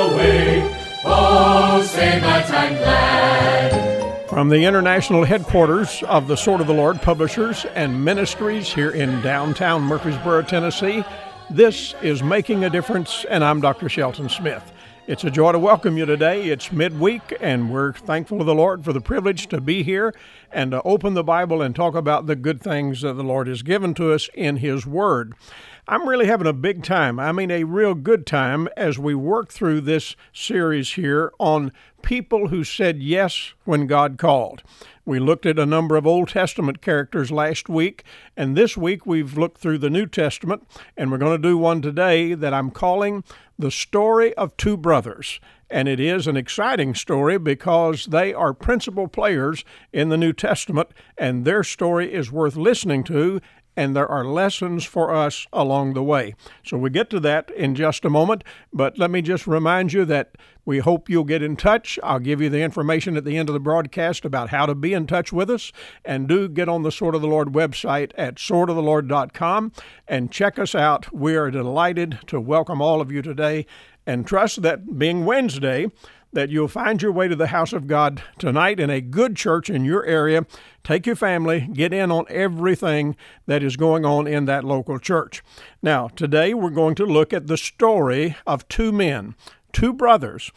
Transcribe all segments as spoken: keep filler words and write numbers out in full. away. Oh, say that I'm glad. From the international headquarters of the Sword of the Lord Publishers and Ministries here in downtown Murfreesboro, Tennessee, this is Making a Difference, and I'm Doctor Shelton Smith. It's a joy to welcome you today. It's midweek, and we're thankful to the Lord for the privilege to be here and to open the Bible and talk about the good things that the Lord has given to us in His Word. I'm really having a big time, I mean a real good time, as we work through this series here on people who said yes when God called. We looked at a number of Old Testament characters last week, and this week we've looked through the New Testament, and we're going to do one today that I'm calling The Story of Two Brothers. And it is an exciting story because they are principal players in the New Testament, and their story is worth listening to, and there are lessons for us along the way. So we get to that in just a moment, but let me just remind you that we hope you'll get in touch. I'll give you the information at the end of the broadcast about how to be in touch with us, and do get on the Sword of the Lord website at sword of the lord dot com and check us out. We are delighted to welcome all of you today, and trust that being Wednesday, that you'll find your way to the house of God tonight in a good church in your area. Take your family, get in on everything that is going on in that local church. Now, today we're going to look at the story of two men, two brothers.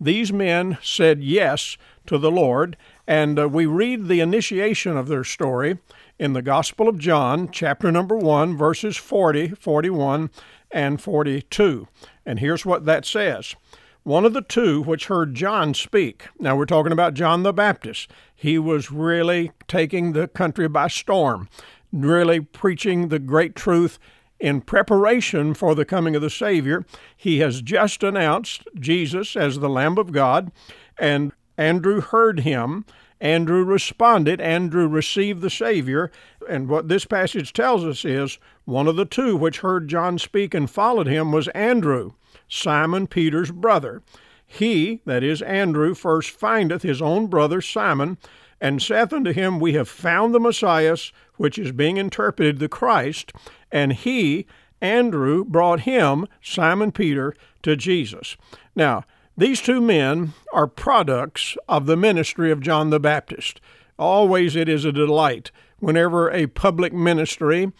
These men said yes to the Lord, and uh, we read the initiation of their story in the Gospel of John, chapter number one, verses forty, forty-one, and forty-two. And here's what that says. One of the two which heard John speak, now we're talking about John the Baptist, he was really taking the country by storm, really preaching the great truth in preparation for the coming of the Savior. He has just announced Jesus as the Lamb of God, and Andrew heard him. Andrew responded. Andrew received the Savior. And what this passage tells us is one of the two which heard John speak and followed him was Andrew, Simon Peter's brother. He, that is Andrew, first findeth his own brother Simon, and saith unto him, We have found the Messiah, which is being interpreted the Christ. And he, Andrew, brought him, Simon Peter, to Jesus. Now, these two men are products of the ministry of John the Baptist. Always it is a delight whenever a public ministry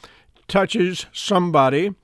touches somebody.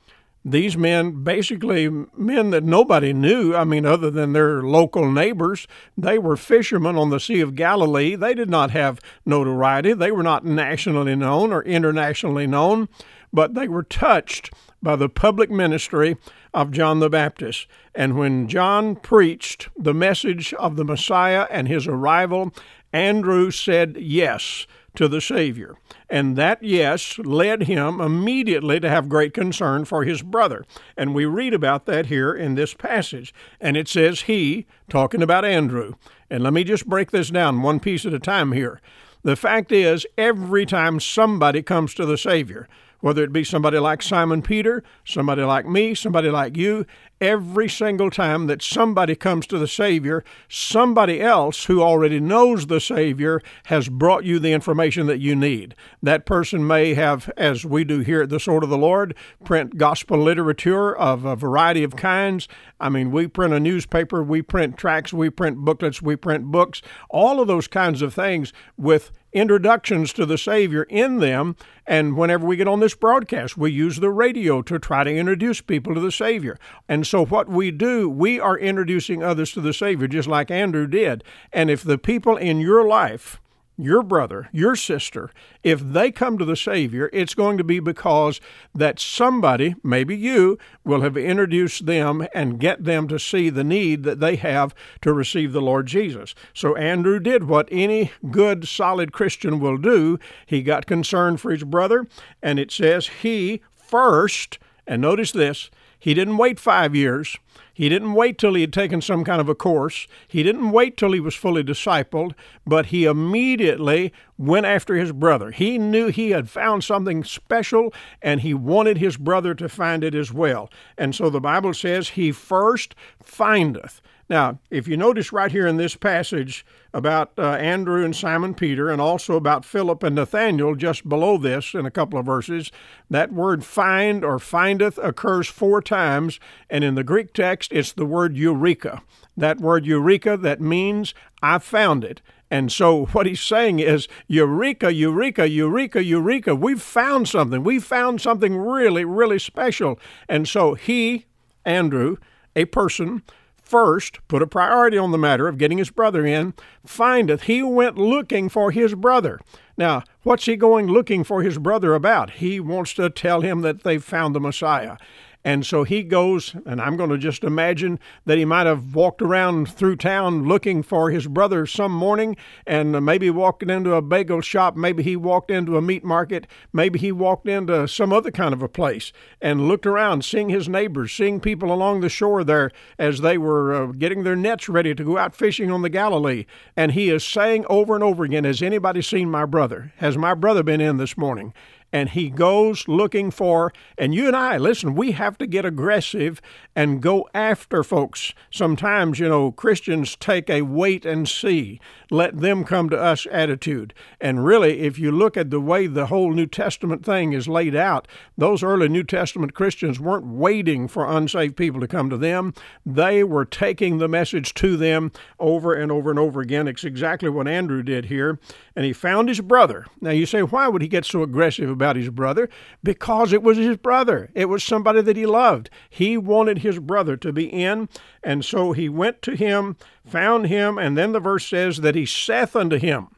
These men, basically men that nobody knew, I mean, other than their local neighbors, they were fishermen on the Sea of Galilee. They did not have notoriety. They were not nationally known or internationally known, but they were touched by the public ministry of John the Baptist. And when John preached the message of the Messiah and his arrival, Andrew said yes to the Savior. And that yes led him immediately to have great concern for his brother. And we read about that here in this passage. And it says he, talking about Andrew. And let me just break this down one piece at a time here. The fact is, every time somebody comes to the Savior, whether it be somebody like Simon Peter, somebody like me, somebody like you, every single time that somebody comes to the Savior, somebody else who already knows the Savior has brought you the information that you need. That person may have, as we do here at the Sword of the Lord, print gospel literature of a variety of kinds. I mean, we print a newspaper, we print tracts, we print booklets, we print books, all of those kinds of things with introductions to the Savior in them. And whenever we get on this broadcast, we use the radio to try to introduce people to the Savior. And so what we do, we are introducing others to the Savior, just like Andrew did. And if the people in your life, your brother, your sister, if they come to the Savior, it's going to be because that somebody, maybe you, will have introduced them and get them to see the need that they have to receive the Lord Jesus. So Andrew did what any good, solid Christian will do. He got concerned for his brother, and it says he first, and notice this, he didn't wait five years. He didn't wait till he had taken some kind of a course. He didn't wait till he was fully discipled, but he immediately went after his brother. He knew he had found something special, and he wanted his brother to find it as well. And so the Bible says he first findeth. Now, if you notice right here in this passage about uh, Andrew and Simon Peter, and also about Philip and Nathanael just below this in a couple of verses, that word find or findeth occurs four times, and in the Greek text it's the word eureka. That word eureka, that means I found it. And so what he's saying is, eureka, eureka, eureka, eureka. We've found something. We've found something really, really special. And so he, Andrew, a person, first put a priority on the matter of getting his brother in, findeth. He went looking for his brother. Now, what's he going looking for his brother about? He wants to tell him that they've found the Messiah. And so he goes, and I'm going to just imagine that he might have walked around through town looking for his brother some morning, and maybe walked into a bagel shop, maybe he walked into a meat market, maybe he walked into some other kind of a place and looked around, seeing his neighbors, seeing people along the shore there as they were uh, getting their nets ready to go out fishing on the Galilee. And he is saying over and over again, has anybody seen my brother? Has my brother been in this morning? And he goes looking for, and you and I, listen, we have to get aggressive and go after folks. Sometimes, you know, Christians take a wait and see, let them come to us attitude. And really, if you look at the way the whole New Testament thing is laid out, those early New Testament Christians weren't waiting for unsaved people to come to them. They were taking the message to them over and over and over again. It's exactly what Andrew did here. And he found his brother. Now you say, why would he get so aggressive about about his brother? Because it was his brother. It was somebody that he loved. He wanted his brother to be in, and so he went to him, found him, and then the verse says that he saith unto him.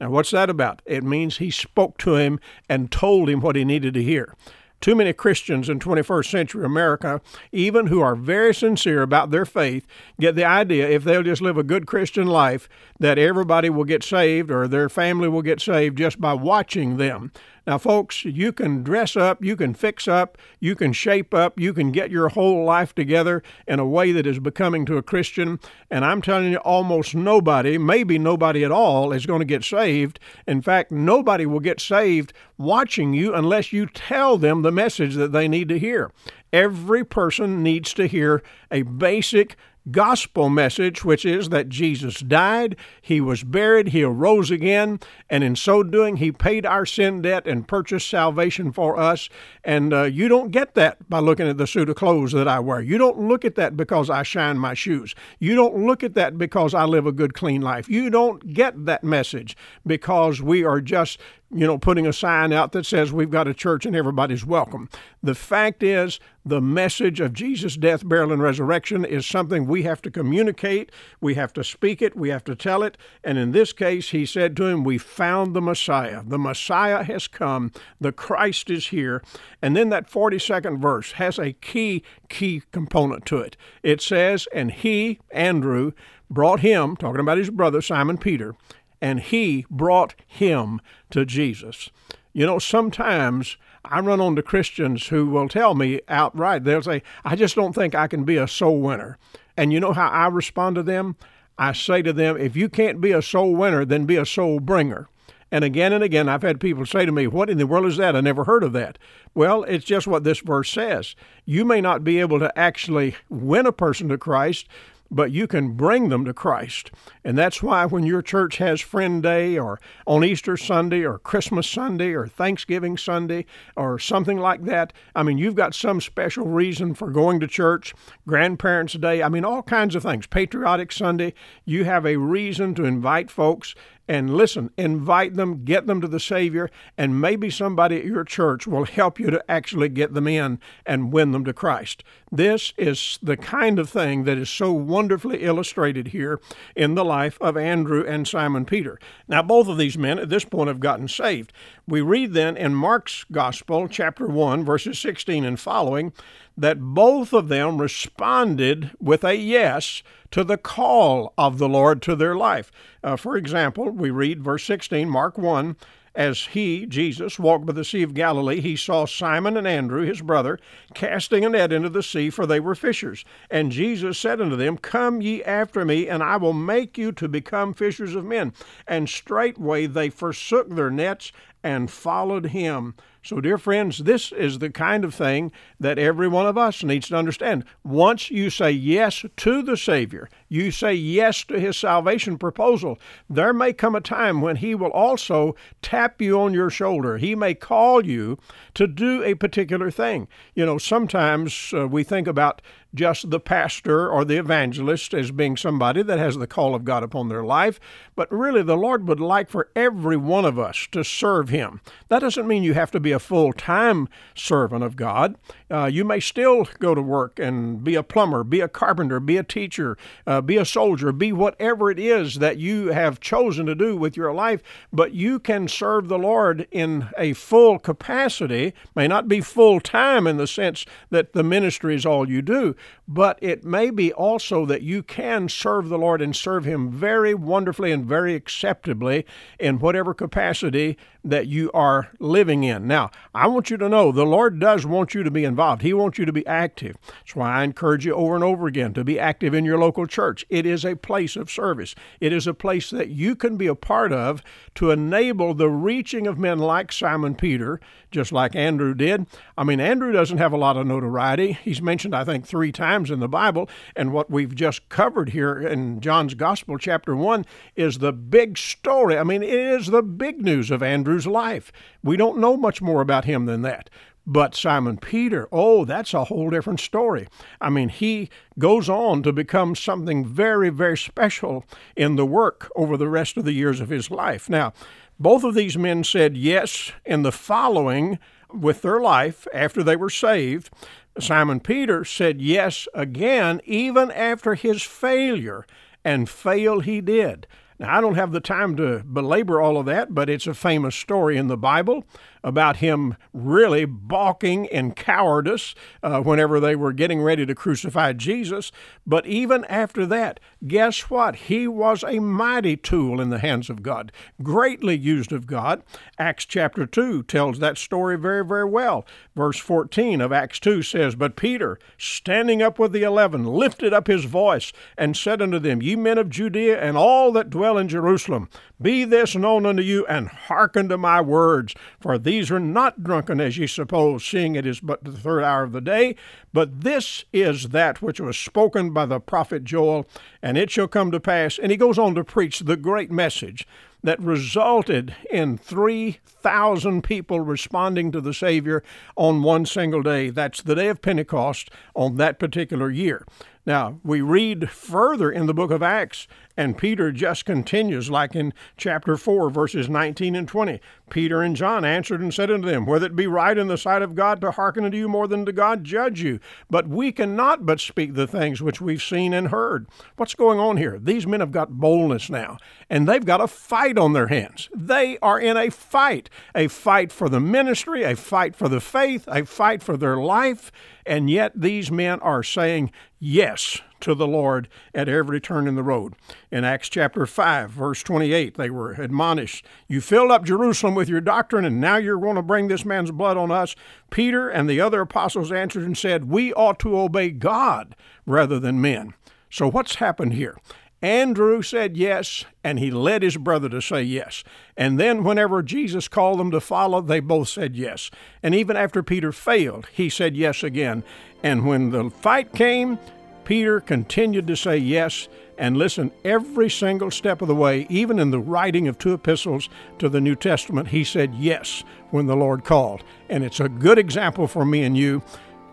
Now, what's that about? It means he spoke to him and told him what he needed to hear. Too many Christians in twenty-first century America, even who are very sincere about their faith, get the idea if they'll just live a good Christian life that everybody will get saved or their family will get saved just by watching them. Now, folks, you can dress up, you can fix up, you can shape up, you can get your whole life together in a way that is becoming to a Christian. And I'm telling you, almost nobody, maybe nobody at all, is going to get saved. In fact, nobody will get saved watching you unless you tell them the message that they need to hear. Every person needs to hear a basic gospel message, which is that Jesus died, he was buried, he arose again, and in so doing, he paid our sin debt and purchased salvation for us. And uh, you don't get that by looking at the suit of clothes that I wear. You don't look at that because I shine my shoes. You don't look at that because I live a good, clean life. You don't get that message because we are just, you know, putting a sign out that says we've got a church and everybody's welcome. The fact is, the message of Jesus' death, burial, and resurrection is something we have to communicate. We have to speak it. We have to tell it. And in this case, he said to him, we found the Messiah. The Messiah has come. The Christ is here. And then that forty-second verse has a key, key component to it. It says, and he, Andrew, brought him, talking about his brother, Simon Peter, and he brought him to Jesus. You know, sometimes I run onto Christians who will tell me outright, they'll say, I just don't think I can be a soul winner. And you know how I respond to them? I say to them, if you can't be a soul winner, then be a soul bringer. And again and again, I've had people say to me, what in the world is that? I never heard of that. Well, it's just what this verse says. You may not be able to actually win a person to Christ, but you can bring them to Christ. And that's why when your church has Friend Day or on Easter Sunday or Christmas Sunday or Thanksgiving Sunday or something like that, I mean, you've got some special reason for going to church, Grandparents' Day, I mean, all kinds of things, Patriotic Sunday, you have a reason to invite folks. And listen, invite them, get them to the Savior, and maybe somebody at your church will help you to actually get them in and win them to Christ. This is the kind of thing that is so wonderfully illustrated here in the life of Andrew and Simon Peter. Now, both of these men at this point have gotten saved. We read then in Mark's Gospel, chapter one, verses sixteen and following, that both of them responded with a yes to the call of the Lord to their life. Uh, for example, we read verse sixteen, Mark one, as he, Jesus, walked by the Sea of Galilee, he saw Simon and Andrew, his brother, casting a net into the sea, for they were fishers. And Jesus said unto them, come ye after me, and I will make you to become fishers of men. And straightway they forsook their nets and followed him. So, dear friends, this is the kind of thing that every one of us needs to understand. Once you say yes to the Savior, you say yes to his salvation proposal, there may come a time when he will also tap you on your shoulder. He may call you to do a particular thing. You know, sometimes uh, we think about just the pastor or the evangelist as being somebody that has the call of God upon their life, but really the Lord would like for every one of us to serve him. That doesn't mean you have to be a full-time servant of God. Uh, you may still go to work and be a plumber, be a carpenter, be a teacher, uh, be a soldier, be whatever it is that you have chosen to do with your life, but you can serve the Lord in a full capacity. May not be full-time in the sense that the ministry is all you do, but it may be also that you can serve the Lord and serve him very wonderfully and very acceptably in whatever capacity that you are living in. Now, I want you to know the Lord does want you to be involved. He wants you to be active. That's why I encourage you over and over again to be active in your local church. It is a place of service. It is a place that you can be a part of to enable the reaching of men like Simon Peter, just like Andrew did. I mean, Andrew doesn't have a lot of notoriety. He's mentioned, I think, three times in the Bible, and what we've just covered here in John's Gospel, chapter one, is the big story. I mean, it is the big news of Andrew's life. We don't know much more about him than that. But Simon Peter, oh, that's a whole different story. I mean, he goes on to become something very, very special in the work over the rest of the years of his life. Now, both of these men said yes in the following with their life after they were saved. Simon Peter said yes again, even after his failure, and fail he did. Now, I don't have the time to belabor all of that, but it's a famous story in the Bible about him really balking in cowardice uh, whenever they were getting ready to crucify Jesus. But even after that, guess what? He was a mighty tool in the hands of God, greatly used of God. Acts chapter two tells that story very, very well. Verse fourteen of Acts two says, "But Peter, standing up with the eleven, lifted up his voice and said unto them, Ye men of Judea and all that dwell in Jerusalem, be this known unto you, and hearken to my words. For these are not drunken, as ye suppose, seeing it is but the third hour of the day. But this is that which was spoken by the prophet Joel, and it shall come to pass." And he goes on to preach the great message that resulted in three thousand people responding to the Savior on one single day. That's the day of Pentecost on that particular year. Now, we read further in the book of Acts, and Peter just continues, like in chapter four, verses nineteen and twenty. "Peter and John answered and said unto them, Whether it be right in the sight of God to hearken unto you more than to God, judge you. But we cannot but speak the things which we've seen and heard." What's going on here? These men have got boldness now, and they've got a fight on their hands. They are in a fight, a fight for the ministry, a fight for the faith, a fight for their life. And yet these men are saying yes to the Lord at every turn in the road. In Acts chapter five, verse twenty-eight, they were admonished, "You filled up Jerusalem with your doctrine, and now you're going to bring this man's blood on us." Peter and the other apostles answered and said, "We ought to obey God rather than men." So what's happened here? Andrew said yes, and he led his brother to say yes. And then whenever Jesus called them to follow, they both said yes. And even after Peter failed, he said yes again. And when the fight came, Peter continued to say yes. And listen, every single step of the way, even in the writing of two epistles to the New Testament, he said yes when the Lord called. And it's a good example for me and you.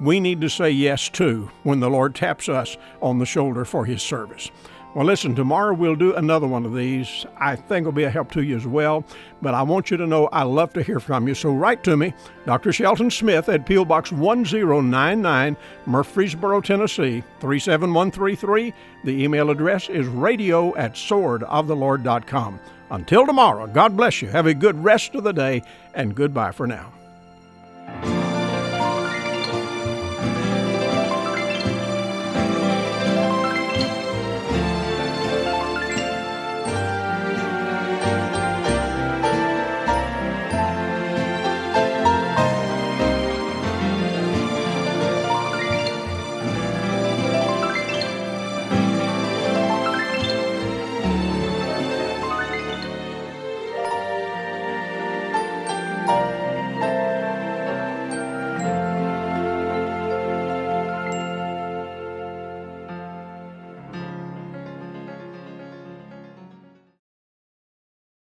We need to say yes too when the Lord taps us on the shoulder for his service. Well, listen, tomorrow we'll do another one of these. I think it'll be a help to you as well, but I want you to know I love to hear from you. So write to me, Doctor Shelton Smith at P O Box one zero nine nine, Murfreesboro, Tennessee, three seven one three three. The email address is radio at sword of the lord dot com. Until tomorrow, God bless you. Have a good rest of the day, and goodbye for now.